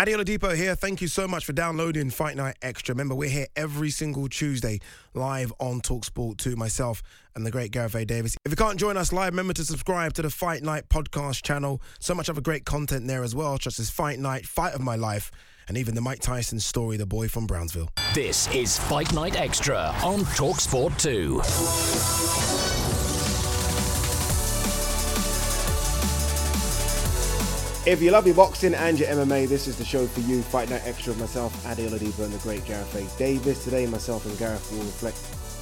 Ade Oladipo here. Thank you so much for downloading Fight Night Extra. Remember, we're here every single Tuesday live on Talksport 2, myself and the great Gareth A. Davies. If you can't join us live, remember to subscribe to the Fight Night podcast channel. So much other great content there as well, such as Fight Night, Fight of My Life, and even the Mike Tyson story, The Boy from Brownsville. This is Fight Night Extra on Talksport 2. If you love your boxing and your MMA, this is the show for you. Fight Night Extra with myself, Ade Oladipo, and the great Gareth A. Davies. Today, myself and Gareth will reflect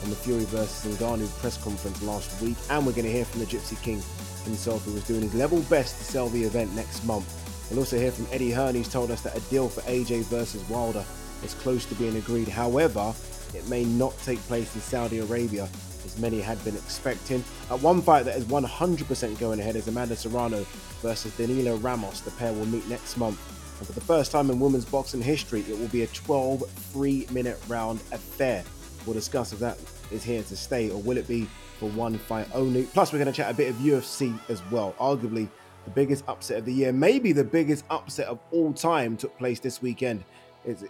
on the Fury versus Ngannou press conference last week, and we're going to hear from the Gypsy King himself, who was doing his level best to sell the event next month. We'll also hear from Eddie Hearn, who's told us that a deal for AJ versus Wilder is close to being agreed. However, it may not take place in Saudi Arabia, as many had been expecting. At one fight that is 100% going ahead is Amanda Serrano versus Danila Ramos. The pair will meet next month. And for the first time in women's boxing history, it will be a 12 three-minute round affair. We'll discuss if that is here to stay or will it be for one fight only. Plus, we're going to chat a bit of UFC as well. Arguably the biggest upset of the year, maybe the biggest upset of all time, took place this weekend.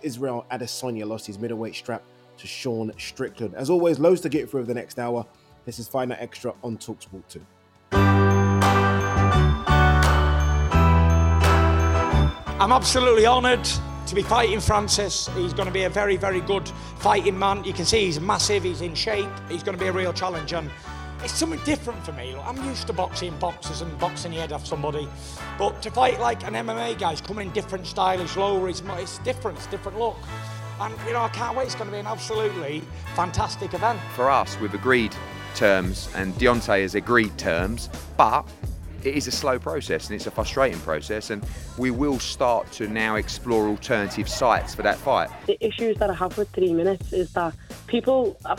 Israel Adesanya lost his middleweight strap to Sean Strickland. As always, loads to get through over the next hour. This is Fight Night Extra on TalkSport 2. I'm absolutely honoured to be fighting Francis. He's going to be a very, very good fighting man. You can see he's massive, he's in shape, he's going to be a real challenge, and it's something different for me. Look, I'm used to boxing boxers and boxing the head off somebody, but to fight like an MMA guy's coming in different style, he's lower, it's different, look. And, you know, I can't wait. It's going to be an absolutely fantastic event. For us, we've agreed terms, and Deontay has agreed terms, but it is a slow process, and it's a frustrating process, and we will start to now explore alternative sites for that fight. The issues that I have with 3 minutes is that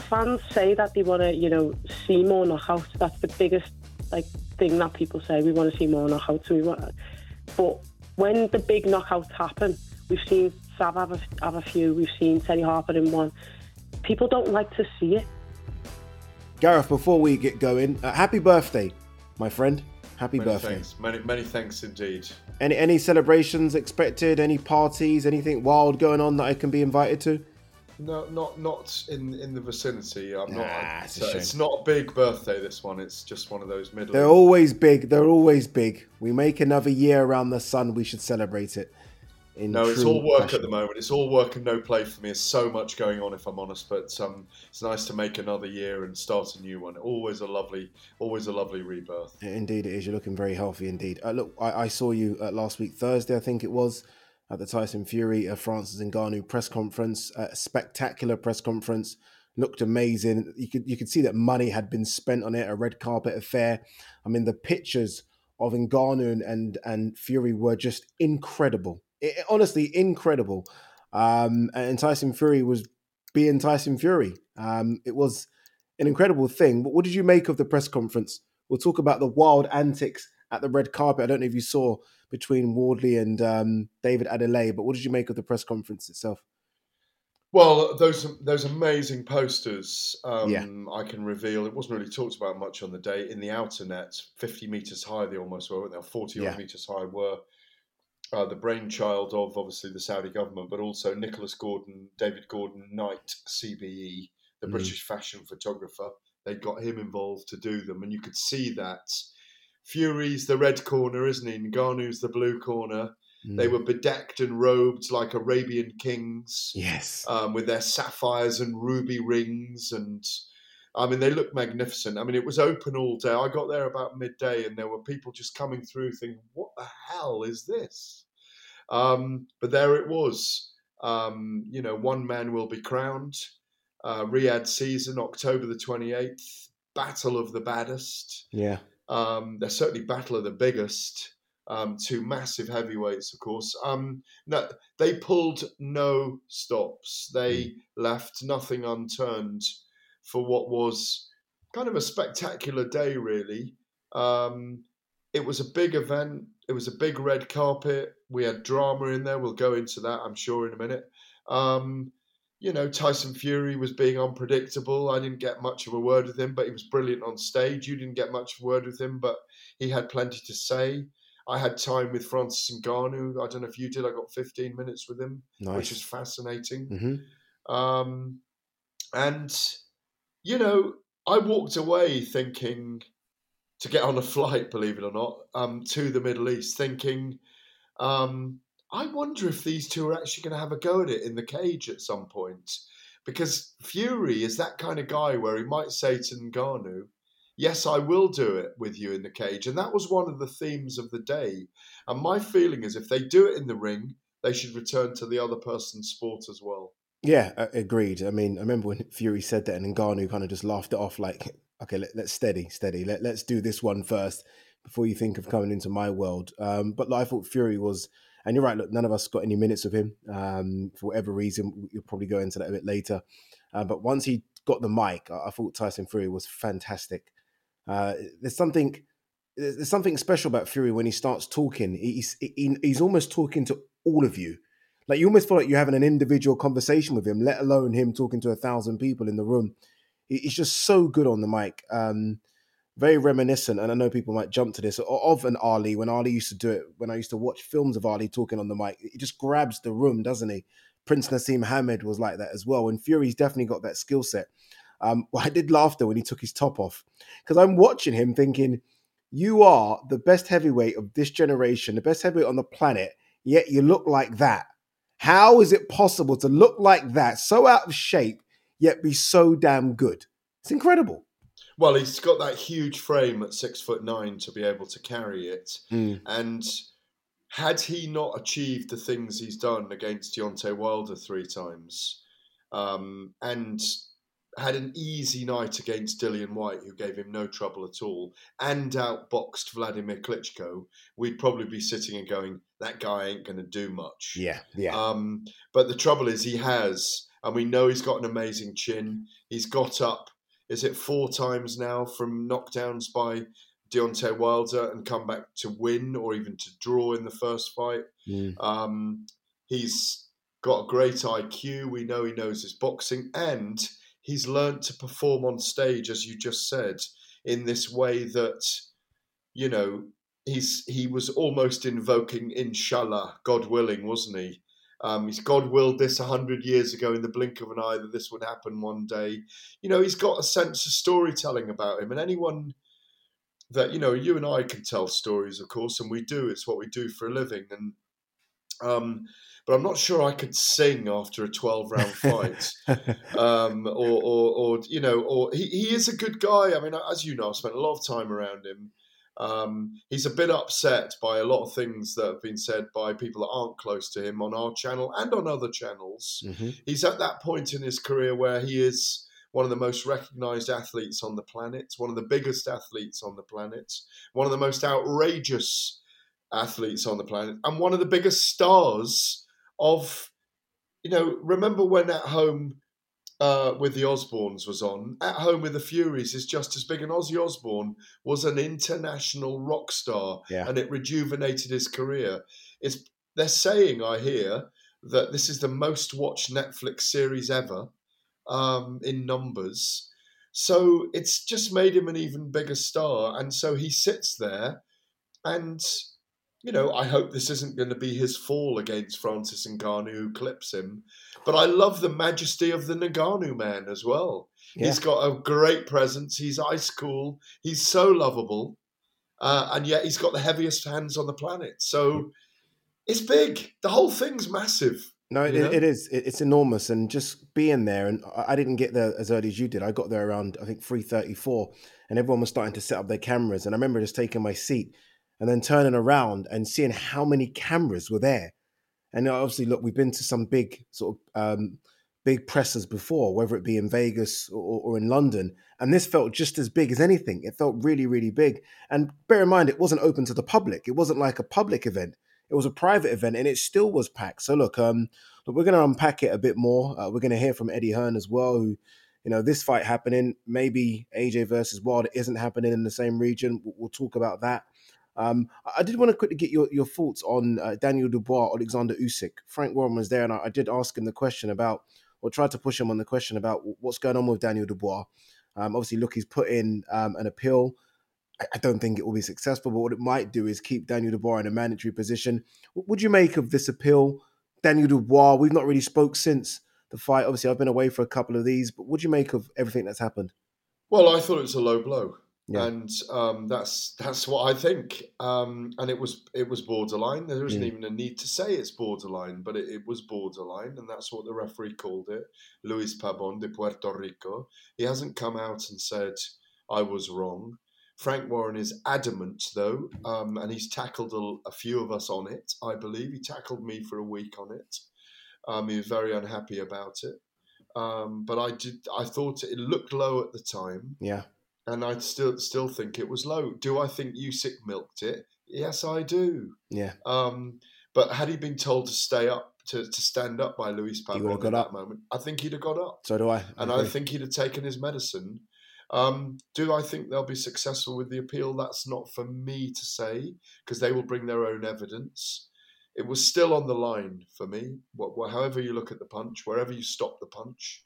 fans say that they want to, you know, see more knockouts. That's the biggest, thing that people say. We want to see more knockouts. But when the big knockouts happen, we've seen Sav have a few, we've seen Teddy Harper in one. People don't like to see it. Gareth, before we get going, happy birthday, my friend. Happy birthday. Thanks. Many thanks indeed. Any celebrations expected? Any parties? Anything wild going on that I can be invited to? No, not in the vicinity. It's not a big birthday, this one. It's just one of those middle. They're always big. We make another year around the sun. We should celebrate it. No, it's all work fashion. At the moment. It's all work and no play for me. There's so much going on, if I'm honest, but it's nice to make another year and start a new one. Always a lovely rebirth. Indeed it is. You're looking very healthy indeed. Look, I saw you last week, Thursday, I think it was, at the Tyson Fury Francis Ngannou press conference. Spectacular press conference. Looked amazing. You could see that money had been spent on it, a red carpet affair. I mean, the pictures of Ngannou and Fury were just incredible. Honestly, incredible. And Tyson Fury was being Tyson Fury. It was an incredible thing. But what did you make of the press conference? We'll talk about the wild antics at the red carpet. I don't know if you saw between Wardley and David Adelaide, but what did you make of the press conference itself? Well, those amazing posters, I can reveal. It wasn't really talked about much on the day. In the outer net, 50 metres high they almost were, weren't they? 40 metres high were... the brainchild of, obviously, the Saudi government, but also Nicholas Gordon, David Gordon Knight, CBE, the British fashion photographer. They got him involved to do them. And you could see that Fury's the red corner, isn't he? Ngannou's the blue corner. Mm. They were bedecked and robed like Arabian kings. Yes. With their sapphires and ruby rings. And, I mean, they looked magnificent. I mean, it was open all day. I got there about midday and there were people just coming through thinking, what the hell is this? But there it was. You know, one man will be crowned. Riyadh season, October the 28th. Battle of the baddest. Yeah. They're certainly battle of the biggest. Two massive heavyweights, of course. No, they pulled no stops. They left nothing unturned for what was kind of a spectacular day, really. It was a big event. It was a big red carpet. We had drama in there. We'll go into that, I'm sure, in a minute. You know, Tyson Fury was being unpredictable. I didn't get much of a word with him, but he was brilliant on stage. You didn't get much word with him, but he had plenty to say. I had time with Francis Ngannou. I don't know if you did. I got 15 minutes with him, nice. Which is fascinating. Mm-hmm. And, you know, I walked away thinking to get on a flight, believe it or not, to the Middle East, thinking... I wonder if these two are actually going to have a go at it in the cage at some point, because Fury is that kind of guy where he might say to Ngannou, yes, I will do it with you in the cage. And that was one of the themes of the day. And my feeling is if they do it in the ring, they should return to the other person's sport as well. Yeah, agreed. I mean, I remember when Fury said that and Ngannou kind of just laughed it off like, okay, let's steady. Let's do this one first before you think of coming into my world. But I thought Fury was... And you're right, look, none of us got any minutes of him. For whatever reason, you'll probably go into that a bit later. But once he got the mic, I thought Tyson Fury was fantastic. There's something special about Fury when he starts talking. He's almost talking to all of you. Like you almost feel like you're having an individual conversation with him, let alone him talking to 1,000 people in the room. He's just so good on the mic. Very reminiscent, and I know people might jump to this, of an Ali, when Ali used to do it, when I used to watch films of Ali talking on the mic. He just grabs the room, doesn't he? Prince Nassim Hamed was like that as well, and Fury's definitely got that skill set. Well, I did laugh, though, when he took his top off, because I'm watching him thinking, you are the best heavyweight of this generation, the best heavyweight on the planet, yet you look like that. How is it possible to look like that, so out of shape, yet be so damn good? It's incredible. Well, he's got that huge frame at 6'9" to be able to carry it. Mm. And had he not achieved the things he's done against Deontay Wilder 3 times, and had an easy night against Dillian White, who gave him no trouble at all, and outboxed Vladimir Klitschko, we'd probably be sitting and going, that guy ain't going to do much. Yeah. But the trouble is he has, and we know he's got an amazing chin. He's got up. Is it 4 times now from knockdowns by Deontay Wilder and come back to win or even to draw in the first fight? Mm. He's got a great IQ. We know he knows his boxing. And he's learned to perform on stage, as you just said, in this way that, you know, he was almost invoking inshallah, God willing, wasn't he? He's God willed this 100 years ago in the blink of an eye that this would happen one day. You know, he's got a sense of storytelling about him. And anyone that, you know, you and I can tell stories, of course, and we do. It's what we do for a living. And but I'm not sure I could sing after a 12-round fight. He is a good guy. I mean, as you know, I've spent a lot of time around him. He's a bit upset by a lot of things that have been said by people that aren't close to him on our channel and on other channels. Mm-hmm. He's at that point in his career where he is one of the most recognized athletes on the planet, one of the biggest athletes on the planet, one of the most outrageous athletes on the planet, and one of the biggest stars of, you know, remember when At Home with the Osbournes was on. At Home with the Furies is just as big. And Ozzy Osbourne was an international rock star, and it rejuvenated his career. They're saying, I hear, that this is the most watched Netflix series ever in numbers. So it's just made him an even bigger star. And so he sits there and... You know, I hope this isn't going to be his fall against Francis Ngannou, who clips him. But I love the majesty of the Ngannou man as well. Yeah. He's got a great presence. He's ice cool. He's so lovable. And yet he's got the heaviest hands on the planet. So it's big. The whole thing's massive. No, it is. It's enormous. And just being there, and I didn't get there as early as you did. I got there around, I think, 3:34, and everyone was starting to set up their cameras. And I remember just taking my seat and then turning around and seeing how many cameras were there. And obviously, look, we've been to some big sort of big pressers before, whether it be in Vegas or in London. And this felt just as big as anything. It felt really, really big. And bear in mind, it wasn't open to the public. It wasn't like a public event. It was a private event, and it still was packed. So look, we're going to unpack it a bit more. We're going to hear from Eddie Hearn as well, who, this fight happening, maybe AJ versus Wilder isn't happening in the same region. We'll talk about that. I did want to quickly get your thoughts on Daniel Dubois, Alexander Usyk. Frank Warren was there, and I did ask him the question about, or tried to push him on the question about what's going on with Daniel Dubois. Obviously, look, he's put in an appeal. I don't think it will be successful, but what it might do is keep Daniel Dubois in a mandatory position. What would you make of this appeal? Daniel Dubois, we've not really spoke since the fight. Obviously, I've been away for a couple of these, but what do you make of everything that's happened? Well, I thought it was a low blow. Yeah. And that's what I think. And it was borderline. There isn't even a need to say it's borderline, but it was borderline, and that's what the referee called it. Luis Pavon de Puerto Rico. He hasn't come out and said, I was wrong. Frank Warren is adamant, though, and he's tackled a few of us on it, I believe. He tackled me for a week on it. He was very unhappy about it. But I thought it looked low at the time. Yeah. And I still think it was low. Do I think Usyk milked it? Yes, I do. Yeah. But had he been told to stay up, to stand up by Luis Pavon at that moment, I think he'd have got up. So do I. And I think he'd have taken his medicine. Do I think they'll be successful with the appeal? That's not for me to say, because they will bring their own evidence. It was still on the line for me. However you look at the punch, wherever you stop the punch,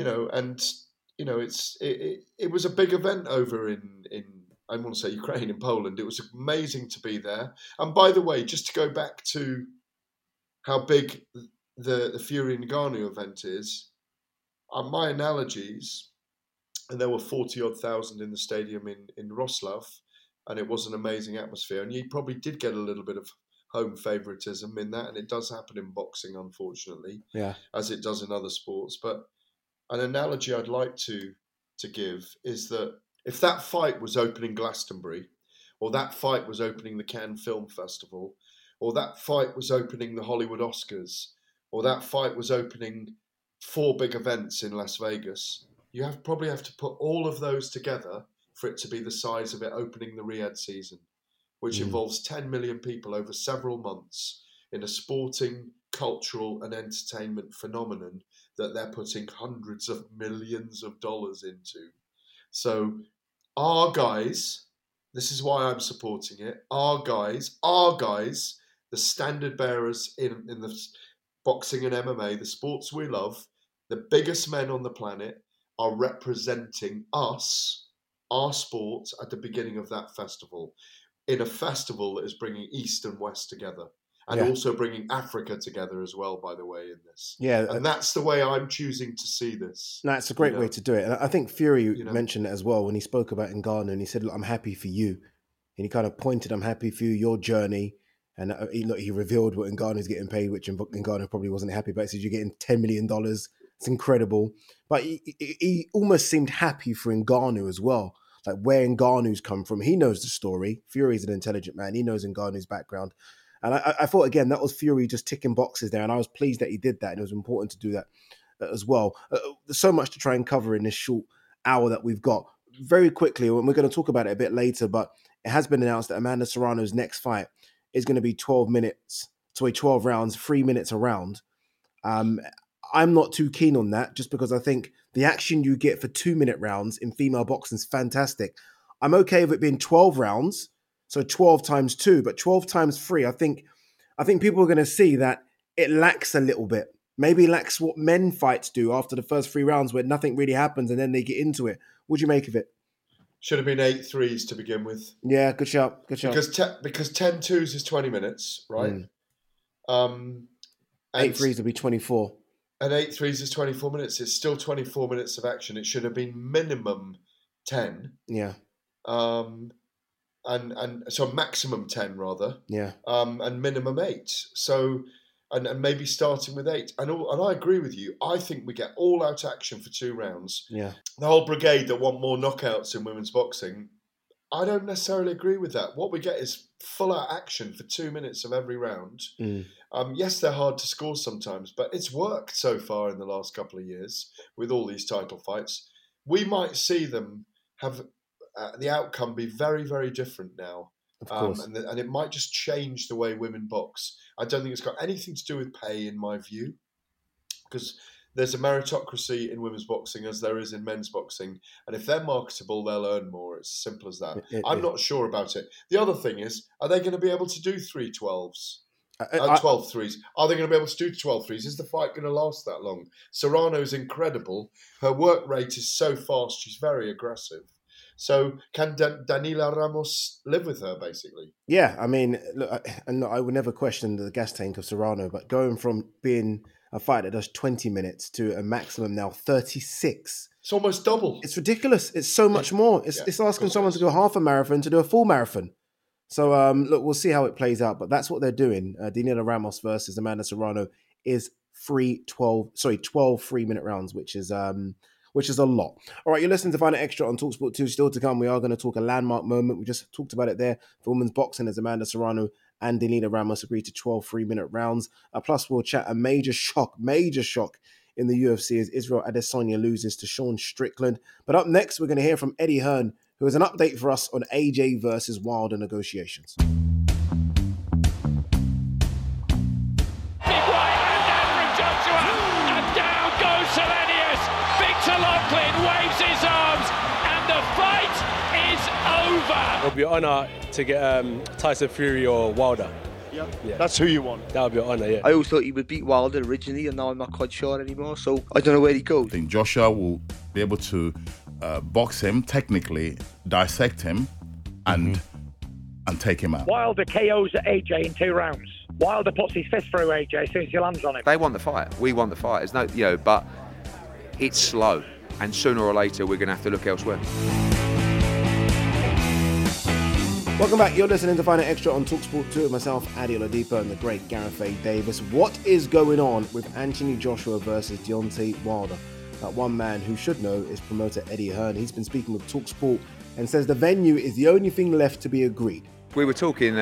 It was a big event over in I want to say Ukraine and Poland. It was amazing to be there. And by the way, just to go back to how big the Fury Ngannou event is, my analogies, and there were 40,000 in the stadium in Wrocław, and it was an amazing atmosphere. And you probably did get a little bit of home favoritism in that, and it does happen in boxing, unfortunately, as it does in other sports, but. An analogy I'd like to give is that if that fight was opening Glastonbury, or that fight was opening the Cannes Film Festival, or that fight was opening the Hollywood Oscars, or that fight was opening 4 big events in Las Vegas, you probably have to put all of those together for it to be the size of it opening the Riyadh season, which involves 10 million people over several months in a sporting, cultural and entertainment phenomenon that they're putting hundreds of millions of dollars into. So our guys, this is why I'm supporting it, our guys, the standard bearers in the boxing and MMA, the sports we love, the biggest men on the planet are representing us, our sport, at the beginning of that festival, in a festival that is bringing East and West together. And also bringing Africa together as well, by the way, in this. Yeah. And that's the way I'm choosing to see this. No, it's a great way to do it. And I think Fury mentioned it as well when he spoke about Ngannou, and he said, look, I'm happy for you. And he kind of pointed, I'm happy for you, your journey. And he revealed what Ngannou's getting paid, which Ngannou probably wasn't happy about. He said, you're getting $10 million. It's incredible. But he almost seemed happy for Ngannou as well. Like where Ngannou's come from. He knows the story. Fury's an intelligent man. He knows Ngannou's background. And I thought, again, that was Fury just ticking boxes there. And I was pleased that he did that. And it was important to do that as well. There's so much to try and cover in this short hour that we've got. Very quickly, and we're going to talk about it a bit later, but it has been announced that Amanda Serrano's next fight is going to be 12 minutes to a 12 rounds, 3 minutes a round. I'm not too keen on that, just because I think the action you get for 2-minute rounds in female boxing is fantastic. I'm okay with it being 12 rounds. So 12 times 2, but 12 times 3, I think people are going to see that it lacks a little bit. Maybe lacks what men fights do after the first 3 rounds where nothing really happens and then they get into it. What do you make of it? Should have been 8 threes to begin with. Yeah, good shot. Good shot. Because 10 twos is 20 minutes, right? 8 threes will be 24. And 8 threes is 24 minutes. It's still 24 minutes of action. It should have been minimum 10. Yeah. and so maximum 10 rather, and minimum 8. So and maybe starting with 8. And I agree with you. I think we get all out action for 2 rounds. Yeah, the whole brigade that want more knockouts in women's boxing. I don't necessarily agree with that. What we get is full-out action for 2 minutes of every round. Yes, they're hard to score sometimes, but it's worked so far in the last couple of years with all these title fights. We might see them have the outcome be very, very different now. Of course. And it might just change the way women box. I don't think it's got anything to do with pay, in my view, because there's a meritocracy in women's boxing as there is in men's boxing. And if they're marketable, they'll earn more. It's as simple as that. I'm not sure about it. The other thing is, are they going to be able to do 3 12s? 12 threes. Are they going to be able to do 12 threes? Is the fight going to last that long? Serrano's incredible. Her work rate is so fast. She's very aggressive. So can Danila Ramos live with her, basically? Yeah, I mean, look, and I would never question the gas tank of Serrano, but going from being a fight that does 20 minutes to a maximum now 36. It's almost double. It's ridiculous. It's so much more. It's asking someone to go half a marathon to do a full marathon. So, look, we'll see how it plays out, but that's what they're doing. Danila Ramos versus Amanda Serrano is 12 3-minute rounds, which is a lot. All right, you're listening to Final Extra on TalkSport 2. Still to come, we are going to talk a landmark moment. We just talked about it there for women's boxing as Amanda Serrano and Danila Ramos agreed to 12 3-minute rounds. Plus, we'll chat a major shock in the UFC as Israel Adesanya loses to Sean Strickland. But up next, we're going to hear from Eddie Hearn, who has an update for us on AJ versus Wilder negotiations. It'll be an honour to get Tyson Fury or Wilder. Yeah, that's who you want. That would be an honour, yeah. I always thought he would beat Wilder originally, and now I'm not quite sure anymore, so I don't know where he goes. I think Joshua will be able to box him, technically dissect him, and take him out. Wilder KOs AJ in 2 rounds. Wilder puts his fist through AJ as soon as he lands on him. They want the fight. We want the fight. It's but it's slow, and sooner or later we're going to have to look elsewhere. Welcome back. You're listening to Final Extra on TalkSport 2 with myself, Ade Oladipo, and the great Gareth A. Davies. What is going on with Anthony Joshua versus Deontay Wilder? That one man who should know is promoter Eddie Hearn. He's been speaking with TalkSport and says the venue is the only thing left to be agreed. We were talking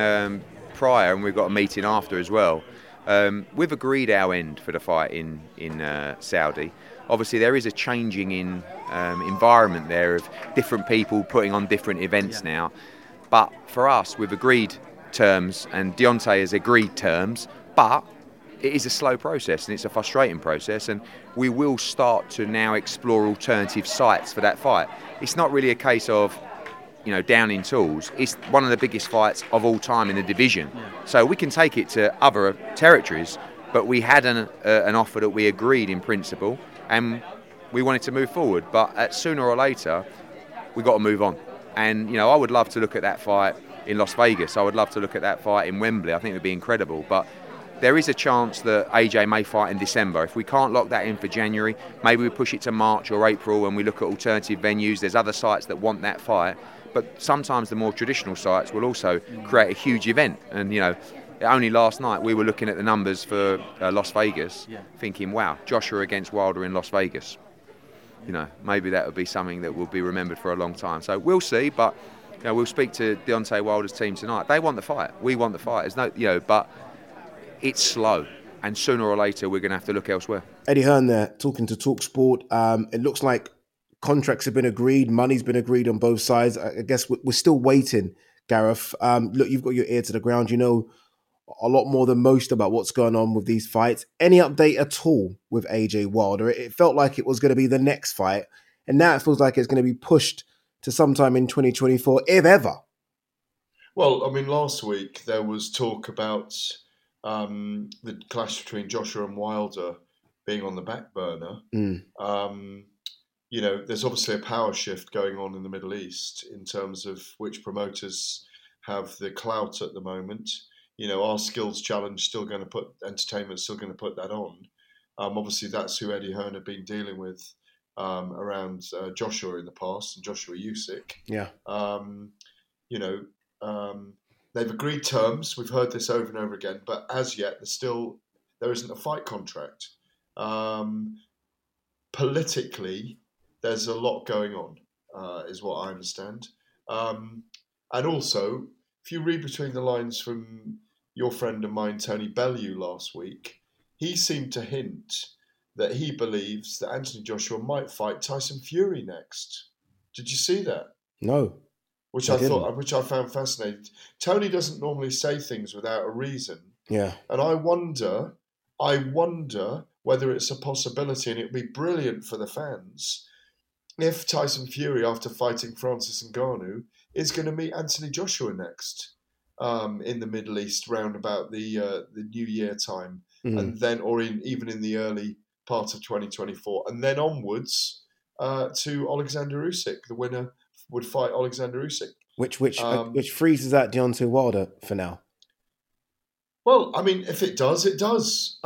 prior, and we've got a meeting after as well. We've agreed our end for the fight in Saudi. Obviously, there is a changing in environment there of different people putting on different events now. But for us, we've agreed terms, and Deontay has agreed terms, but it is a slow process and it's a frustrating process, and we will start to now explore alternative sites for that fight. It's not really a case of, down in tools. It's one of the biggest fights of all time in the division. Yeah. So we can take it to other territories, but we had an offer that we agreed in principle, and we wanted to move forward. But sooner or later, we got to move on. And, I would love to look at that fight in Las Vegas. I would love to look at that fight in Wembley. I think it would be incredible. But there is a chance that AJ may fight in December. If we can't lock that in for January, maybe we push it to March or April and we look at alternative venues. There's other sites that want that fight. But sometimes the more traditional sites will also create a huge event. And, only last night we were looking at the numbers for Las Vegas, thinking, wow, Joshua against Wilder in Las Vegas. Maybe that would be something that will be remembered for a long time. So we'll see, but we'll speak to Deontay Wilder's team tonight. They want the fight. We want the fight. There's but it's slow, and sooner or later we're going to have to look elsewhere. Eddie Hearn there talking to TalkSport. It looks like contracts have been agreed, money's been agreed on both sides. I guess we're still waiting, Gareth. Look, you've got your ear to the ground. You know a lot more than most about what's going on with these fights. Any update at all with AJ Wilder? It felt like it was going to be the next fight, and now it feels like it's going to be pushed to sometime in 2024, if ever. Well, last week there was talk about the clash between Joshua and Wilder being on the back burner. There's obviously a power shift going on in the Middle East in terms of which promoters have the clout at the moment. Our skills challenge entertainment's still going to put that on. Obviously, that's who Eddie Hearn had been dealing with around Joshua in the past, and Joshua Usyk. Yeah. They've agreed terms. We've heard this over and over again, but as yet, there isn't a fight contract. Politically, there's a lot going on, is what I understand. And also, if you read between the lines from your friend and mine, Tony Bellew, last week, he seemed to hint that he believes that Anthony Joshua might fight Tyson Fury next. Did you see that? No. Which I found fascinating. Tony doesn't normally say things without a reason. Yeah. And I wonder whether it's a possibility, and it'd be brilliant for the fans, if Tyson Fury, after fighting Francis Ngannou, is going to meet Anthony Joshua next in the Middle East, round about the New Year time, and then, or even in the early part of 2024, and then onwards to Alexander Usyk. The winner would fight Alexander Usyk, which freezes out Deontay Wilder for now. Well, I mean, if it does, it does.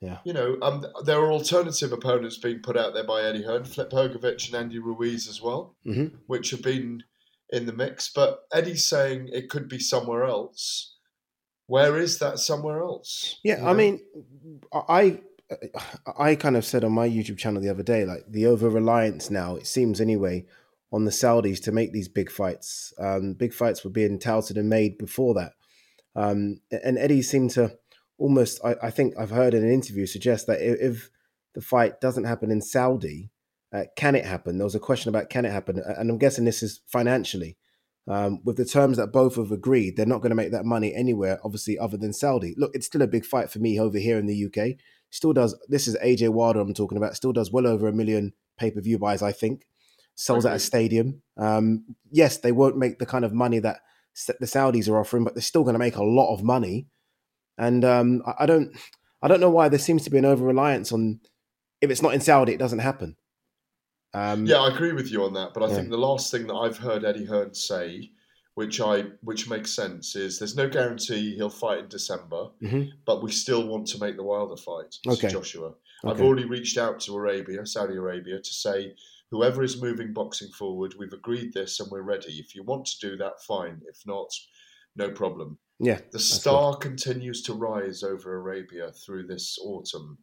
Yeah. There are alternative opponents being put out there by Eddie Hearn, Flip Hergovich and Andy Ruiz as well, which have been in the mix. But Eddie's saying it could be somewhere else. Where is that somewhere else? Yeah, I mean, I kind of said on my YouTube channel the other day, like, the over-reliance now, it seems anyway, on the Saudis to make these big fights. Big fights were being touted and made before that. And Eddie seemed to... almost, I think I've heard in an interview suggest that if the fight doesn't happen in Saudi, can it happen? There was a question about can it happen, and I'm guessing this is financially. With the terms that both have agreed, they're not going to make that money anywhere, obviously, other than Saudi. Look, it's still a big fight for me over here in the UK. Still does, this is AJ Wilder I'm talking about, still does well over 1 million pay-per-view buys, I think. Sells at a stadium. Yes, they won't make the kind of money that the Saudis are offering, but they're still going to make a lot of money. And I don't know why there seems to be an over-reliance on, if it's not in Saudi, it doesn't happen. Yeah, I agree with you on that. But I think the last thing that I've heard Eddie Hearn say, which makes sense, is there's no guarantee he'll fight in December, but we still want to make the Wilder fight, to Joshua. Okay. I've already reached out to Saudi Arabia, to say, whoever is moving boxing forward, we've agreed this and we're ready. If you want to do that, fine. If not, no problem. Yeah, the star continues to rise over Arabia through this autumn.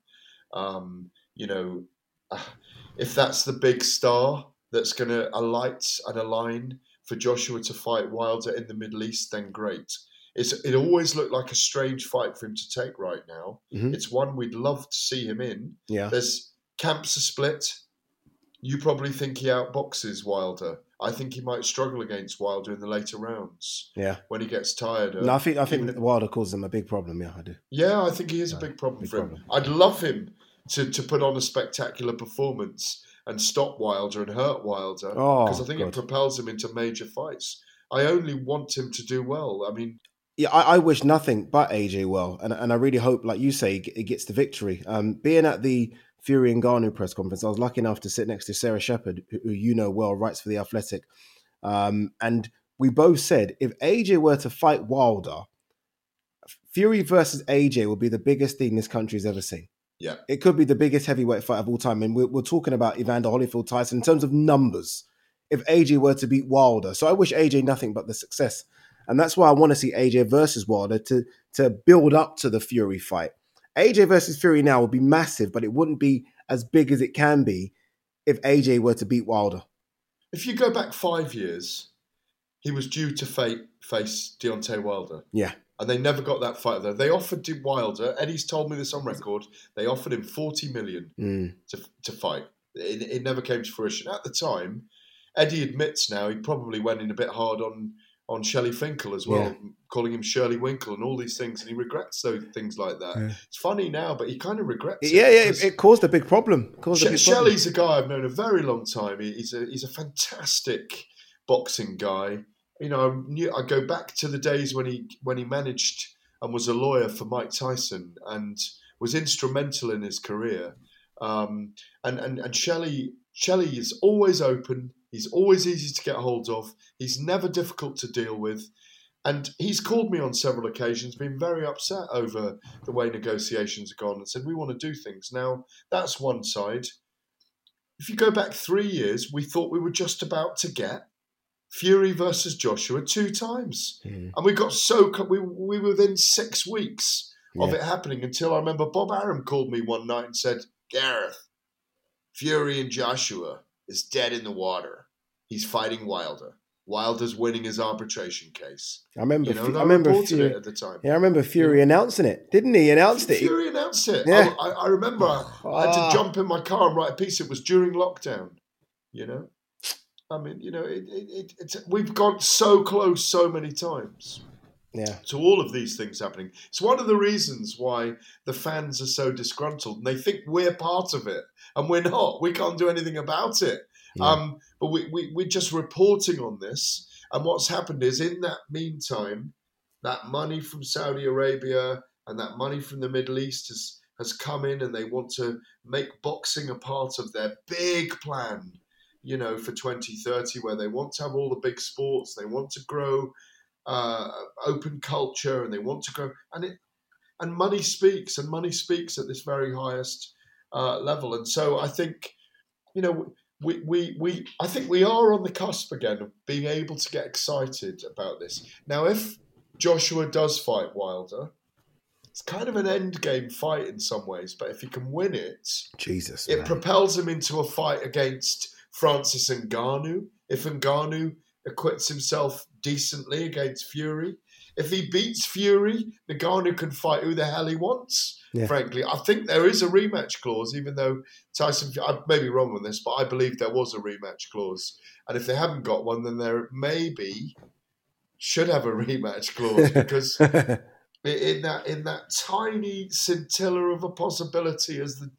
If that's the big star that's going to alight and align for Joshua to fight Wilder in the Middle East, then great. It always looked like a strange fight for him to take right now. It's one we'd love to see him in. Yeah. There's camps are split. You probably think he outboxes Wilder. I think he might struggle against Wilder in the later rounds. Yeah, when he gets tired. No, I think that Wilder causes him a big problem. Yeah, I do. Yeah, I think he is a big problem for him. Problem. I'd love him to put on a spectacular performance and stop Wilder and hurt Wilder, because I think it propels him into major fights. I only want him to do well. I mean, yeah, I wish nothing but AJ well, and I really hope, like you say, he gets the victory. Being at the Fury Ngannou press conference, I was lucky enough to sit next to Sarah Shepherd, who you know well, writes for The Athletic. And we both said, if AJ were to fight Wilder, Fury versus AJ will be the biggest thing this country's ever seen. Yeah, it could be the biggest heavyweight fight of all time. And we're talking about Evander Holyfield Tyson in terms of numbers, if AJ were to beat Wilder. So I wish AJ nothing but the success. And that's why I want to see AJ versus Wilder to build up to the Fury fight. AJ versus Fury now would be massive, but it wouldn't be as big as it can be if AJ were to beat Wilder. If you go back 5 years, he was due to face Deontay Wilder. Yeah. And they never got that fight, though. They offered Wilder, Eddie's told me this on record, they offered him $40 million to fight. It never came to fruition. At the time, Eddie admits now he probably went in a bit hard on Shelley Finkel as well, calling him Shirley Winkle and all these things, and he regrets those things like that. Yeah. It's funny now, but he kind of regrets it. Yeah, it caused a big problem. Shelley's a guy I've known a very long time. He's a fantastic boxing guy. You know, I go back to the days when he managed and was a lawyer for Mike Tyson and was instrumental in his career. And Shelley is always open. He's always easy to get hold of. He's never difficult to deal with. And he's called me on several occasions, been very upset over the way negotiations have gone and said, we want to do things. Now, that's one side. If you go back 3 years, we thought we were just about to get Fury versus Joshua 2 times. Mm. And we got so – we were within 6 weeks of it happening until I remember Bob Arum called me one night and said, Gareth, Fury and Joshua is dead in the water. He's fighting Wilder. Wilder's winning his arbitration case. I remember. You know, I remember Fury at the time. Yeah, I remember Fury announcing it, didn't he? Fury announced it. Yeah. I remember. I had to jump in my car and write a piece. It was during lockdown. You know, I mean, you know, it's we've gone so close so many times. Yeah. To all of these things happening, it's one of the reasons why the fans are so disgruntled, and they think we're part of it, and we're not. We can't do anything about it. Yeah. But we're just reporting on this. And what's happened is, in that meantime, that money from Saudi Arabia and that money from the Middle East has come in, and they want to make boxing a part of their big plan, you know, for 2030, where they want to have all the big sports. They want to grow open culture, and they want to grow. And money speaks, and money speaks at this very highest level. And so I think, you know, I think we are on the cusp again of being able to get excited about this. Now, if Joshua does fight Wilder, it's kind of an end game fight in some ways, but if he can win it, it propels him into a fight against Francis Ngannou. If Ngannou acquits himself decently against Fury, if he beats Fury, Ngannou can fight who the hell he wants. Yeah. Frankly, I think there is a rematch clause, even though Tyson, I may be wrong on this, but I believe there was a rematch clause. And if they haven't got one, then there maybe should have a rematch clause, because in that tiny scintilla of a possibility, as the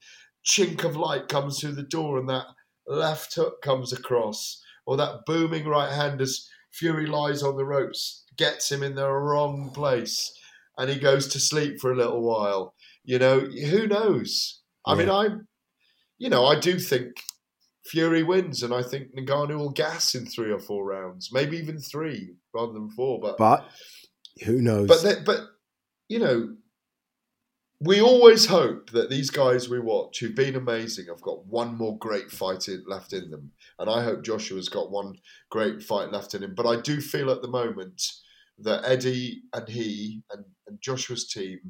chink of light comes through the door and that left hook comes across, or that booming right hand as Fury lies on the ropes, gets him in the wrong place and he goes to sleep for a little while. You know, who knows? I mean, I do think Fury wins, and I think Ngannou will gas in 3 or 4 rounds, maybe even 3 rather than 4. But who knows? But you know, we always hope that these guys we watch who've been amazing have got one more great fight left in them. And I hope Joshua's got one great fight left in him. But I do feel at the moment that Eddie and he and Joshua's team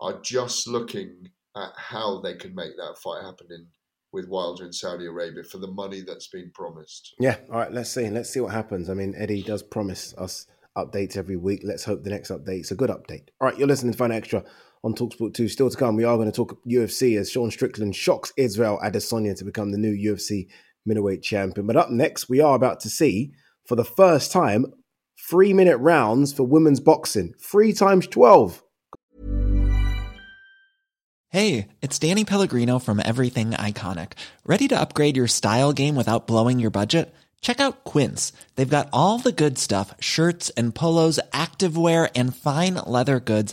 are just looking at how they can make that fight happen with Wilder in Saudi Arabia for the money that's been promised. Yeah, all right, let's see. Let's see what happens. I mean, Eddie does promise us updates every week. Let's hope the next update's a good update. All right, you're listening to Fight Extra on TalkSport 2. Still to come, we are going to talk UFC as Sean Strickland shocks Israel Adesanya to become the new UFC middleweight champion. But up next, we are about to see, for the first time, 3-minute rounds for women's boxing. 3 times 12. Hey, it's Danny Pellegrino from Everything Iconic. Ready to upgrade your style game without blowing your budget? Check out Quince. They've got all the good stuff, shirts and polos, activewear and fine leather goods,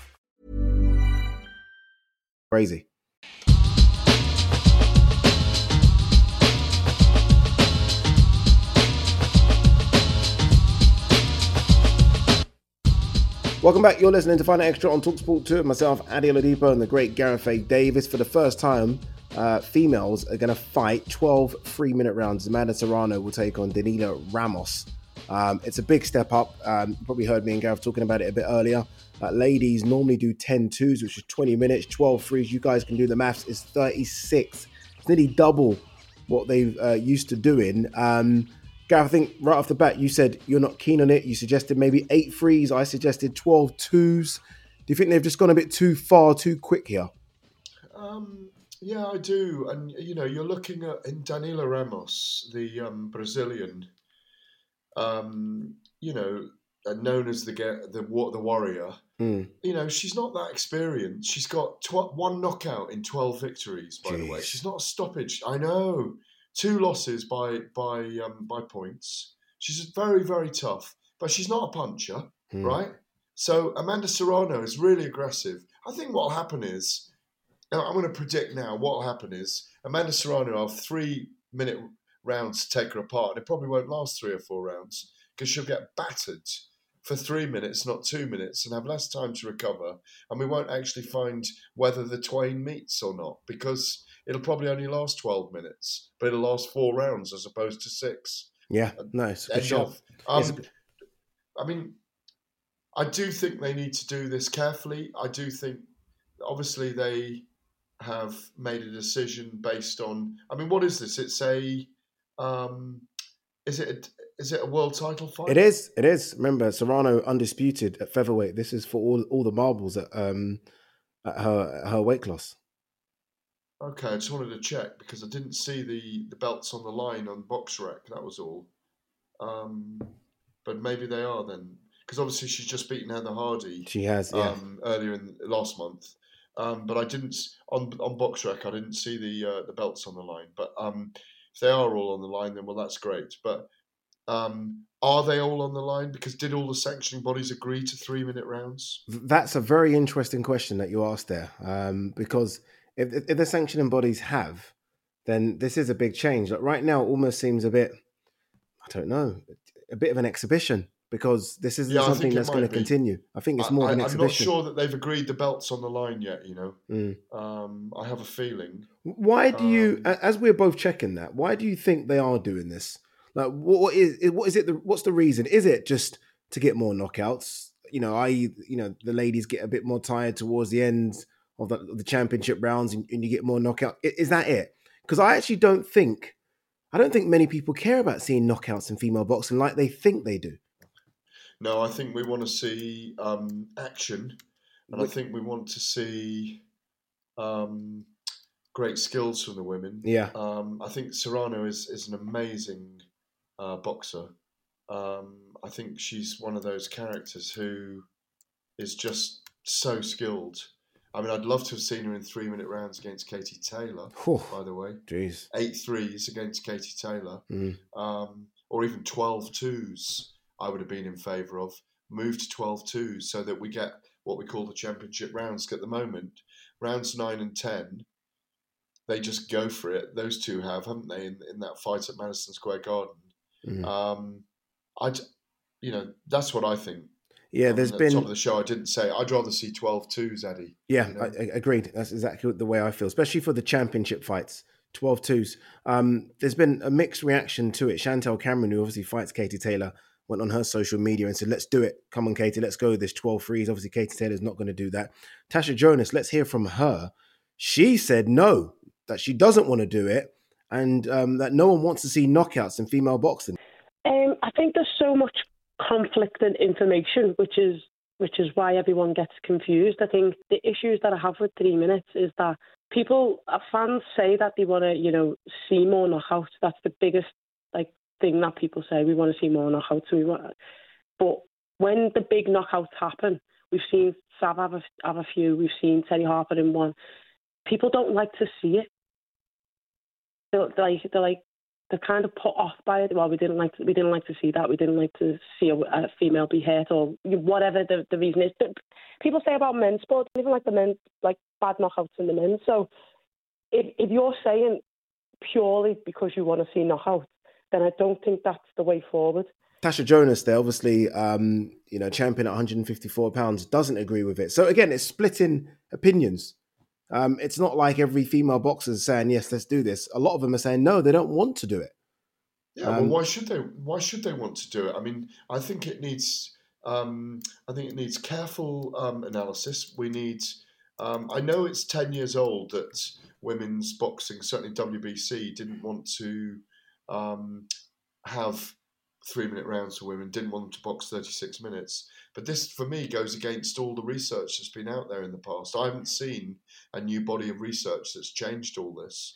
Crazy. Welcome back. You're listening to Fight Night Extra on Talksport 2 with myself, Ade Oladipo, and the great Gareth A. Davies. For the first time, females are going to fight 12 three-minute rounds. Amanda Serrano will take on Danila Ramos. It's a big step up. You probably heard me and Gareth talking about it a bit earlier. Ladies normally do 10 twos, which is 20 minutes, 12 threes. You guys can do the maths. It's 36. It's nearly double what they used to doing. Gav, I think right off the bat, you said you're not keen on it. You suggested maybe 8 threes. I suggested 12 twos. Do you think they've just gone a bit too far, too quick here? Yeah, I do. And, you know, you're looking at in Danila Ramos, the Brazilian, you know, known as the warrior. You know, she's not that experienced. She's got one knockout in 12 victories, by the way. She's not a stoppage. I know. 2 losses by points. She's very, very tough, but she's not a puncher, right? So Amanda Serrano is really aggressive. I think what will happen is, now I'm going to predict now what will happen is Amanda Serrano will have 3-minute rounds to take her apart, and it probably won't last 3 or 4 rounds because she'll get battered for 3 minutes, not 2 minutes, and have less time to recover, and we won't actually find whether the twain meets or not, because it'll probably only last 12 minutes, but it'll last 4 rounds as opposed to 6. Yeah, nice. No, sure. I mean, I do think they need to do this carefully. I do think, obviously, they have made a decision based on, I mean, what is this? It's a, is it a world title fight? It is. Remember, Serrano undisputed at featherweight. This is for all the marbles at her weight class. Okay, I just wanted to check because I didn't see the belts on the line on Boxrec. That was all. But maybe they are then. Because obviously she's just beaten Heather Hardy. She has, yeah. Earlier in last month. But I didn't, on Boxrec, I didn't see the belts on the line. But if they are all on the line, then well, that's great. But are they all on the line? Because did all the sanctioning bodies agree to 3-minute rounds? That's a very interesting question that you asked there. Because if the sanctioning bodies have, then this is a big change. Like right now, it almost seems a bit, I don't know, a bit of an exhibition, because this isn't something that's going to continue. I think it's more of an exhibition. I'm not sure that they've agreed the belts on the line yet, you know. I have a feeling. Why do you, as we're both checking that, why do you think they are doing this? Like, what is it? What's the reason? Is it just to get more knockouts? You know, the ladies get a bit more tired towards the end of the championship rounds, and you get more knockout. Is that it? Because I actually don't think many people care about seeing knockouts in female boxing like they think they do. No, I think we want to see action, and I think we want to see great skills from the women. Yeah, I think Serrano is an amazing boxer. I think she's one of those characters who is just so skilled. I mean, I'd love to have seen her in 3-minute rounds against Katie Taylor, by the way. Jeez. 8 threes against Katie Taylor, or even 12 twos I would have been in favour of. Move to 12 twos so that we get what we call the championship rounds. At the moment, rounds 9 and 10, they just go for it. Those two haven't they, in that fight at Madison Square Garden? That's what I think. Yeah, there's been... At the top of the show, I didn't say, I'd rather see 12 twos, Eddie. Yeah, you know? I agreed. That's exactly the way I feel, especially for the championship fights, 12 twos. There's been a mixed reaction to it. Chantel Cameron, who obviously fights Katie Taylor, went on her social media and said, let's do it. Come on, Katie, let's go with this 12 threes. Obviously, Katie Taylor's not going to do that. Tasha Jonas, let's hear from her. She said no, that she doesn't want to do it, and that no one wants to see knockouts in female boxing. I think there's so much conflict and information, which is why everyone gets confused. I think the issues that I have with 3 minutes is that fans say that they want to, you know, see more knockouts. That's the biggest thing that people say. We want to see more knockouts. But when the big knockouts happen, we've seen Sav have a few. We've seen Teddy Harper in one. People don't like to see it. They're kind of put off by it. Well, we didn't like to see that. We didn't like to see a female be hurt, or whatever the reason is. But people say about men's sports, even like the men, like bad knockouts in the men. So if you're saying purely because you want to see knockouts, then I don't think that's the way forward. Tasha Jonas, there obviously, champion at 154 pounds, doesn't agree with it. So again, it's splitting opinions. It's not like every female boxer is saying, yes, let's do this. A lot of them are saying, no, they don't want to do it. Yeah, well, why should they? Why should they want to do it? I mean, I think it needs. I think it needs careful analysis. We need. I know it's 10 years old that women's boxing, certainly WBC, didn't want to have 3-minute rounds for women. Didn't want them to box 36 minutes. But this, for me, goes against all the research that's been out there in the past. I haven't seen a new body of research that's changed all this.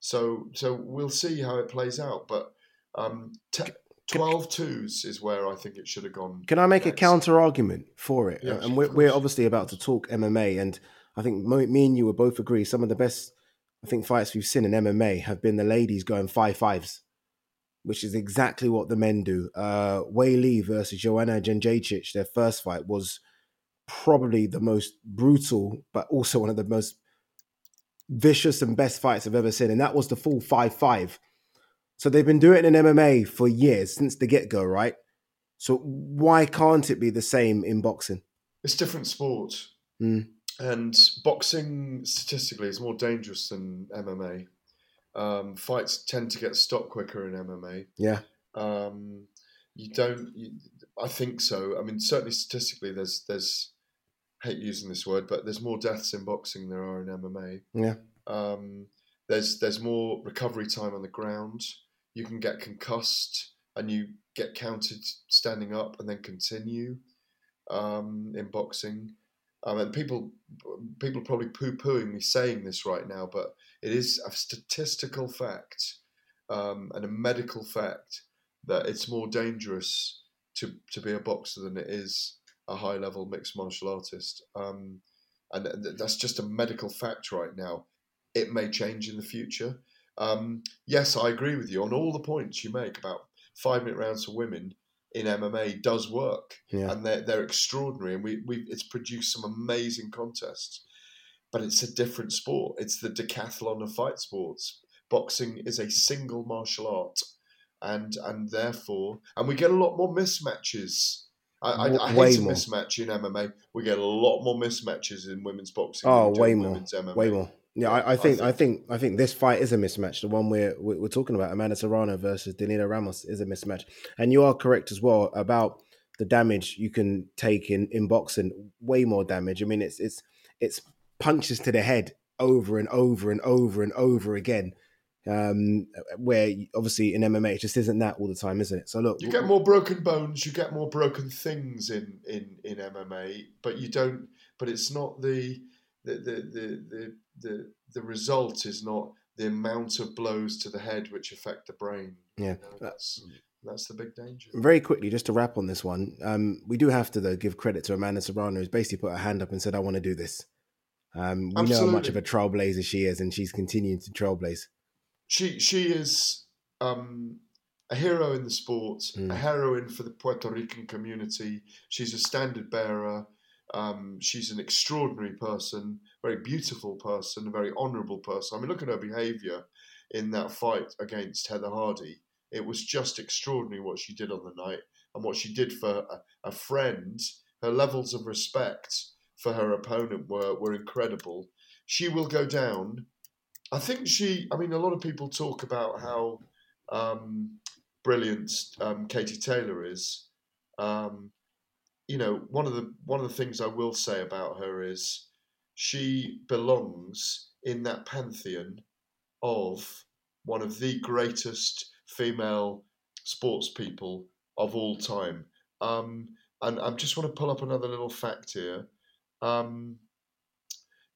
So we'll see how it plays out. But 12 twos is where I think it should have gone. Can I make next. A counter argument for it? Yeah, and we're obviously about to talk MMA. And I think me and you will both agree some of the best, I think, fights we've seen in MMA have been the ladies going 5-5s, which is exactly what the men do. Wei Li versus Joanna Jędrzejczyk, their first fight, was probably the most brutal, but also one of the most vicious and best fights I've ever seen, and that was the full 5-5. So they've been doing it in MMA for years, since the get-go, right? So why can't it be the same in boxing? It's different sport. And boxing, statistically, is more dangerous than MMA. Fights tend to get stopped quicker in MMA. Yeah. I think so. I mean, certainly statistically, there's hate using this word, but there's more deaths in boxing than there are in MMA. Yeah. There's more recovery time on the ground. You can get concussed and you get counted standing up and then continue in boxing. And people are probably poo-pooing me saying this right now, but it is a statistical fact and a medical fact that it's more dangerous to be a boxer than it is a high-level mixed martial artist. And that's just a medical fact right now. It may change in the future. Yes, I agree with you on all the points you make about 5-minute rounds for women in MMA does work. Yeah. And they're extraordinary. And it's produced some amazing contests. But it's a different sport. It's the decathlon of fight sports. Boxing is a single martial art. And therefore... And we get a lot more mismatches. I hate a mismatch in MMA. We get a lot more mismatches in women's boxing. Oh, way more. Way more. Yeah, I think this fight is a mismatch. The one we're talking about, Amanda Serrano versus Danila Ramos, is a mismatch. And you are correct as well about the damage you can take in boxing. Way more damage. I mean, it's punches to the head over and over and over and over again. Where obviously in MMA it just isn't that all the time, isn't it? So look, you get more broken bones, you get more broken things in MMA, but it's not the result is not the amount of blows to the head which affect the brain. Yeah, that's the big danger. Very quickly, just to wrap on this one, we do have to though give credit to Amanda Serrano, who's basically put her hand up and said, "I want to do this." We know how much of a trailblazer she is, and she's continuing to trailblaze. She is a hero in the sport, a heroine for the Puerto Rican community. She's a standard bearer. She's an extraordinary person, very beautiful person, a very honourable person. I mean, look at her behaviour in that fight against Heather Hardy. It was just extraordinary what she did on the night and what she did for a friend. Her levels of respect for her opponent were incredible. She will go down. I think a lot of people talk about how brilliant Katie Taylor is. One of the things I will say about her is she belongs in that pantheon of one of the greatest female sports people of all time. And I just want to pull up another little fact here.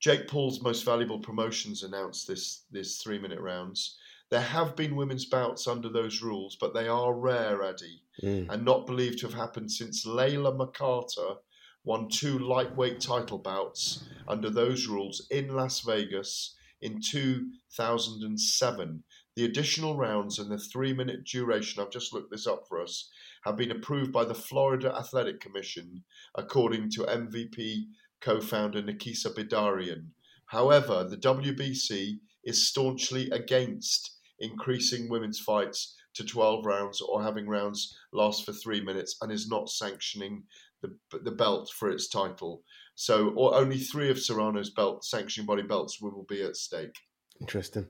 Jake Paul's most valuable promotions announced this 3-minute rounds. There have been women's bouts under those rules, but they are rare, Addy, and not believed to have happened since Layla McCarter won 2 lightweight title bouts under those rules in Las Vegas in 2007. The additional rounds and the 3-minute duration, I've just looked this up for us, have been approved by the Florida Athletic Commission, according to MVP co-founder Nikisa Bidarian. However, the WBC is staunchly against increasing women's fights to 12 rounds or having rounds last for 3 minutes, and is not sanctioning the belt for its title. So only three of Serrano's belt sanctioning body belts will be at stake. Interesting.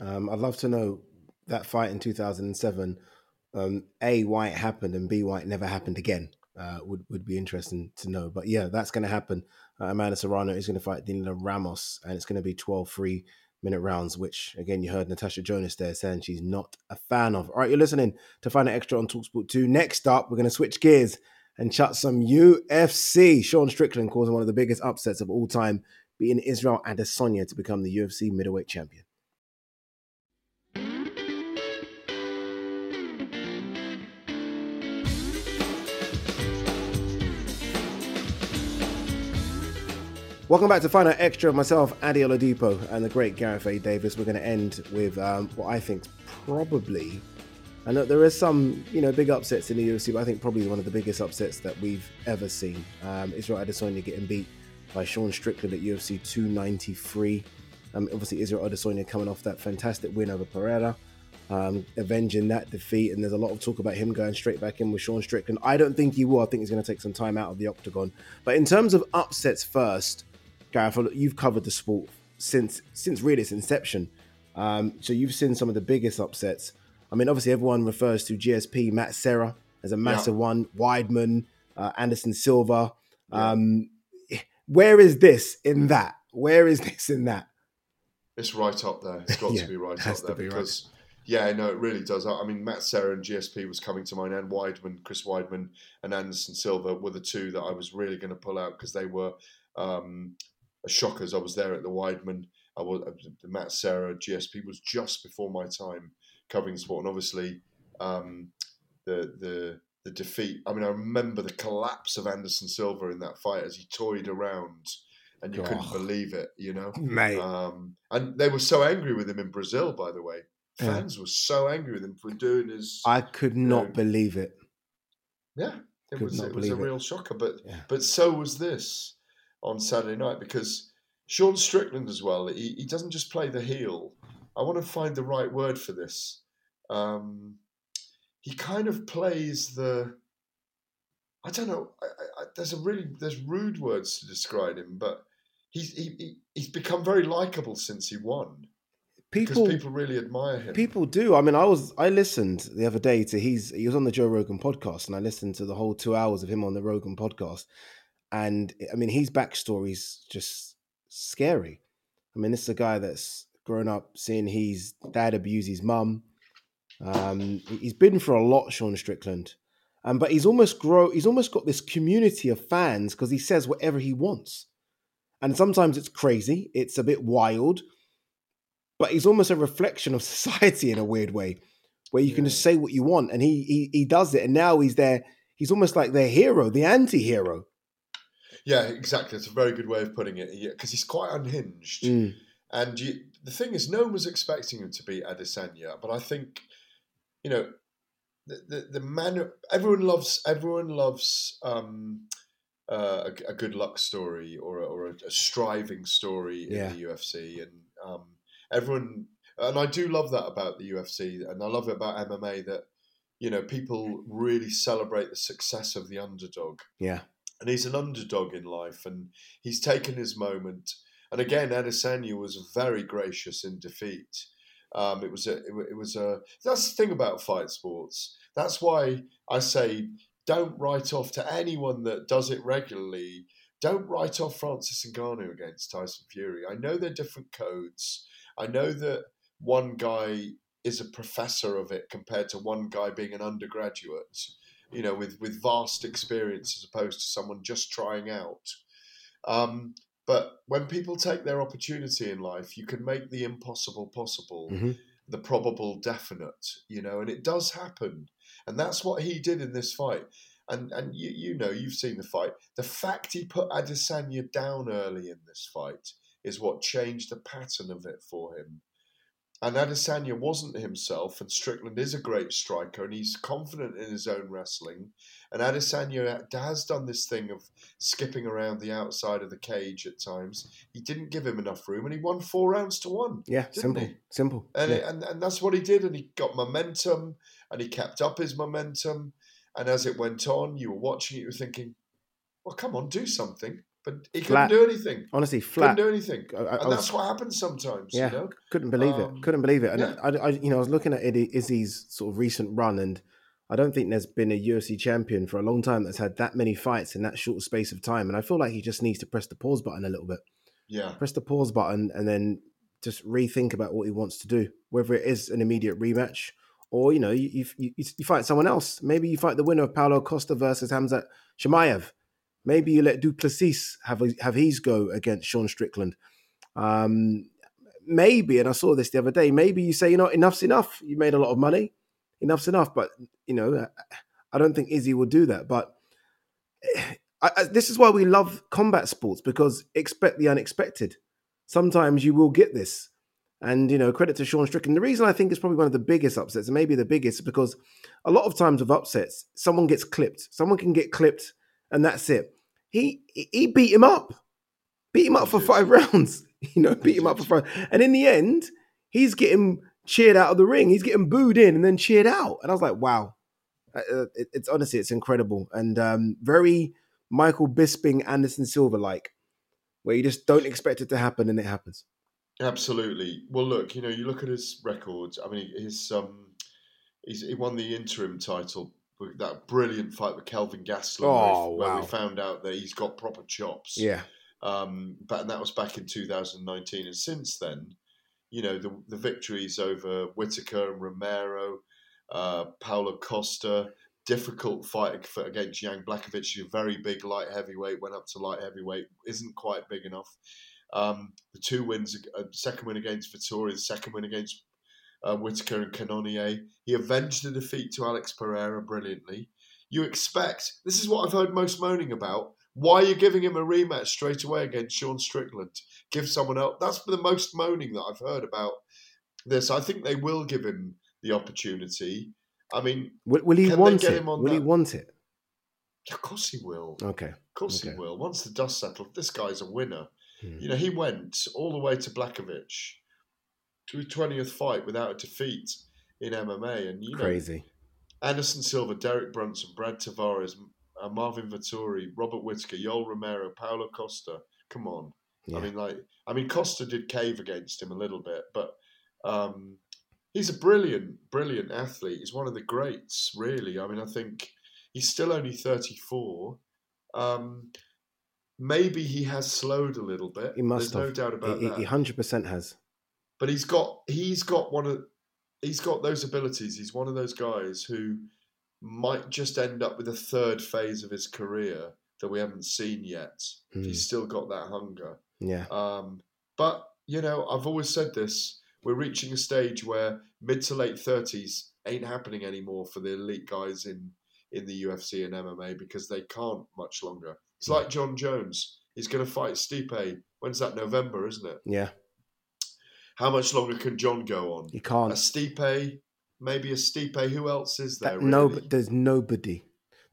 I'd love to know that fight in 2007. A, why it happened, and B, why it never happened again. Would be interesting to know. But yeah, that's going to happen. Amanda Serrano is going to fight Danila Ramos, and it's going to be 12 3-minute rounds, which, again, you heard Natasha Jonas there saying she's not a fan of. All right, you're listening to Final Extra on TalkSport 2. Next up, we're going to switch gears and chat some UFC. Sean Strickland causing one of the biggest upsets of all time, beating Israel Adesanya to become the UFC middleweight champion. Welcome back to Final Extra of myself, Ade Oladipo, and the great Gareth A. Davies. We're going to end with what I think probably, and look, there is some, big upsets in the UFC, but I think probably one of the biggest upsets that we've ever seen. Israel Adesanya getting beat by Sean Strickland at UFC 293. Obviously, Israel Adesanya coming off that fantastic win over Pereira, avenging that defeat, and there's a lot of talk about him going straight back in with Sean Strickland. I don't think he will. I think he's going to take some time out of the octagon. But in terms of upsets first, Gareth, you've covered the sport since really its inception. So you've seen some of the biggest upsets. I mean, obviously, everyone refers to GSP, Matt Serra, as a massive one. Weidman, Anderson Silva. Where is this in that? It's right up there. It's got to be right up there. Because... Yeah, no, it really does. I mean, Matt Serra and GSP was coming to mind, and Weidman, Chris Weidman and Anderson Silva were the two that I was really going to pull out because they were shockers. I was there at the Weidman. The Matt Serra, GSP was just before my time covering sport, and obviously the defeat. I mean, I remember the collapse of Anderson Silva in that fight as he toyed around. And you couldn't believe it, Mate. And they were so angry with him in Brazil, by the way. Fans were so angry with him for doing his... I could not believe it. Yeah, it was a real shocker. But so was this on Saturday night, because Sean Strickland as well, he doesn't just play the heel. I want to find the right word for this. He kind of plays the... I don't know. There's rude words to describe him, but he's become very likable since he won. Because people really admire him. People do. I mean, I listened the other day to he was on the Joe Rogan podcast, and I listened to the whole 2 hours of him on the Rogan podcast. And I mean, his backstory's just scary. I mean, this is a guy that's grown up seeing his dad abuse his mum. He's been through a lot, Sean Strickland, but he's almost got this community of fans because he says whatever he wants, and sometimes it's crazy, it's a bit wild. But he's almost a reflection of society in a weird way, where you can just say what you want, and he does it. And now he's there. He's almost like their hero, the anti-hero. Yeah, exactly. It's a very good way of putting it, because he's quite unhinged. Mm. And the thing is, no one was expecting him to be Adesanya, but I think the manner. Everyone loves a good luck story or a striving story in the UFC, and. Everyone, and I do love that about the UFC, and I love it about MMA that, people really celebrate the success of the underdog. Yeah. And he's an underdog in life, and he's taken his moment. And again, Adesanya was very gracious in defeat. That's the thing about fight sports. That's why I say don't write off to anyone that does it regularly. Don't write off Francis Ngannou against Tyson Fury. I know they're different codes. I know that one guy is a professor of it compared to one guy being an undergraduate, with vast experience as opposed to someone just trying out. But when people take their opportunity in life, you can make the impossible possible, the probable definite, and it does happen. And that's what he did in this fight. And you've seen the fight. The fact he put Adesanya down early in this fight is what changed the pattern of it for him. And Adesanya wasn't himself, and Strickland is a great striker, and he's confident in his own wrestling. And Adesanya has done this thing of skipping around the outside of the cage at times. He didn't give him enough room, and he won 4 rounds to 1. Yeah, simple. And that's what he did, and he got momentum, and he kept up his momentum. And as it went on, you were watching it, you were thinking, well, come on, do something. But he couldn't do anything. Honestly, flat. Couldn't do anything. And that's what happens sometimes, yeah, you know? Couldn't believe it. And yeah. I was looking at Izzy's sort of recent run, and I don't think there's been a UFC champion for a long time that's had that many fights in that short space of time. And I feel like he just needs to press the pause button a little bit. Yeah. Press the pause button and then just rethink about what he wants to do, whether it is an immediate rematch or, you know, you fight someone else. Maybe you fight the winner of Paolo Costa versus Hamzat Chimaev. Maybe you let Duplessis have his go against Sean Strickland. Maybe, and I saw this the other day, maybe you say, you know, enough's enough. You made a lot of money. Enough's enough. But, you know, I don't think Izzy will do that. But this is why we love combat sports, because expect the unexpected. Sometimes you will get this. And, you know, credit to Sean Strickland. The reason I think it's probably one of the biggest upsets, and maybe the biggest, because a lot of times with upsets, someone gets clipped. Someone can get clipped. And that's it. He beat him up for 5 rounds. You know, beat him up for 5. And in the end, he's getting cheered out of the ring. He's getting booed in and then cheered out. And I was like, wow, it's honestly, it's incredible. And very Michael Bisping, Anderson Silva like, where you just don't expect it to happen and it happens. Absolutely. Well, look, you know, you look at his records. I mean, he won the interim title. That brilliant fight with Kelvin Gastelum, where we found out that he's got proper chops. Yeah, but that was back in 2019, and since then, you know, the victories over Whittaker and Romero, Paolo Costa, difficult fight against Jan Blachowicz, a very big light heavyweight, went up to light heavyweight, isn't quite big enough. The 2 wins, second win against Vettori, second win against Whittaker and Cannonier. He avenged the defeat to Alex Pereira brilliantly. You expect, this is what I've heard most moaning about, why are you giving him a rematch straight away against Sean Strickland? Give someone else. That's the most moaning that I've heard about this. I think they will give him the opportunity. I mean, will he want it? Will he want it? Of course he will. Okay. Of course he will. Once the dust settles, this guy's a winner. Hmm. You know, he went all the way to Blachowicz, to a 20th fight without a defeat in MMA. And, you know, crazy. Anderson Silva, Derek Brunson, Brad Tavares, Marvin Vettori, Robert Whittaker, Yoel Romero, Paolo Costa. Come on. Yeah. I mean, Costa did cave against him a little bit, but he's a brilliant, brilliant athlete. He's one of the greats, really. I mean, I think he's still only 34. Maybe he has slowed a little bit. He must have. There's no doubt about that. He 100% has. But he's got those abilities. He's one of those guys who might just end up with a third phase of his career that we haven't seen yet. Mm. He's still got that hunger. Yeah. But you know, I've always said this: we're reaching a stage where mid to late 30s ain't happening anymore for the elite guys in the UFC and MMA, because they can't much longer. It's like John Jones. He's going to fight Stipe. When's that? November, isn't it? Yeah. How much longer can John go on? He can't. Maybe a Stipe. Who else is there? Really? No, but there's nobody.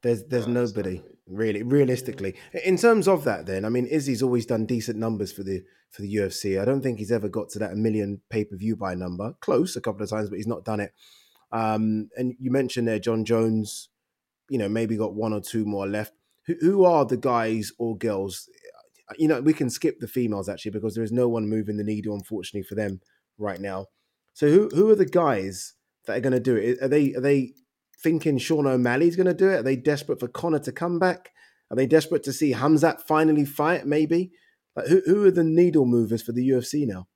There's nobody really. Realistically, in terms of that, then I mean, Izzy's always done decent numbers for the UFC. I don't think he's ever got to that 1 million pay-per-view buy number. Close a couple of times, but he's not done it. And you mentioned there, John Jones. You know, maybe got 1 or 2 more left. Who are the guys or girls? You know, we can skip the females, actually, because there is no one moving the needle, unfortunately, for them right now. So who are the guys that are going to do it? Are they thinking Sean O'Malley's going to do it? Are they desperate for Conor to come back? Are they desperate to see Hamzat finally fight, maybe? Like, who are the needle movers for the UFC now?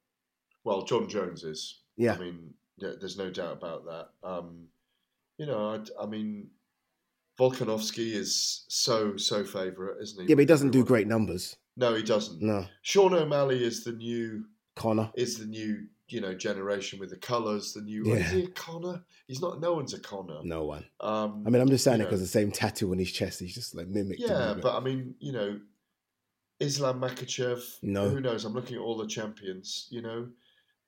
Well, John Jones is. Yeah. I mean, there's no doubt about that. You know, I mean... Volkanovski is so favourite, isn't he? Yeah, but he doesn't do great numbers. No, he doesn't. No. Sean O'Malley is the new Connor. Is the new, you know, generation with the colours. The new. Yeah. Is he a Connor? He's not. No one's a Connor. No one. I mean, I'm just saying it because the same tattoo on his chest. He's just like mimicked. Yeah, but I mean, you know, Islam Makhachev. No. Who knows? I'm looking at all the champions. You know,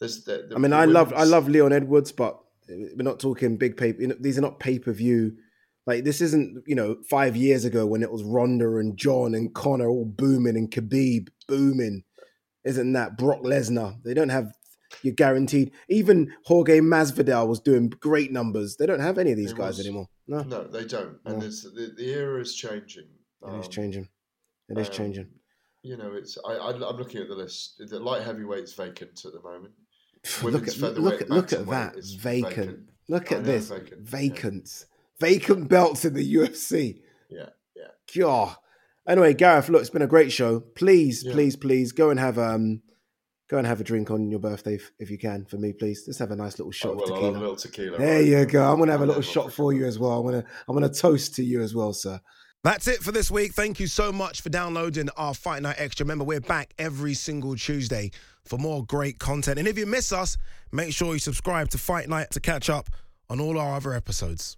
I mean, I love Leon Edwards, but we're not talking big pay. You know, these are not pay per view. Like, this isn't, 5 years ago when it was Ronda and John and Connor all booming and Khabib booming. Isn't that Brock Lesnar? They don't have, you're guaranteed. Even Jorge Masvidal was doing great numbers. They don't have any of these guys anymore. No, they don't. No. And the era is changing. It is changing. I'm looking at the list. The light heavyweight's vacant at the moment. Look at that. It's vacant. Look at this. Vacant. Yeah. Vacant belts in the UFC. Yeah. God. Anyway, Gareth, look, it's been a great show. Please go and have a drink on your birthday if you can for me, please. Let's have a nice little shot of tequila. I'll have a little tequila. There you go. I'm gonna have a little shot for you as well. I'm gonna toast to you as well, sir. That's it for this week. Thank you so much for downloading our Fight Night Extra. Remember, we're back every single Tuesday for more great content. And if you miss us, make sure you subscribe to Fight Night to catch up on all our other episodes.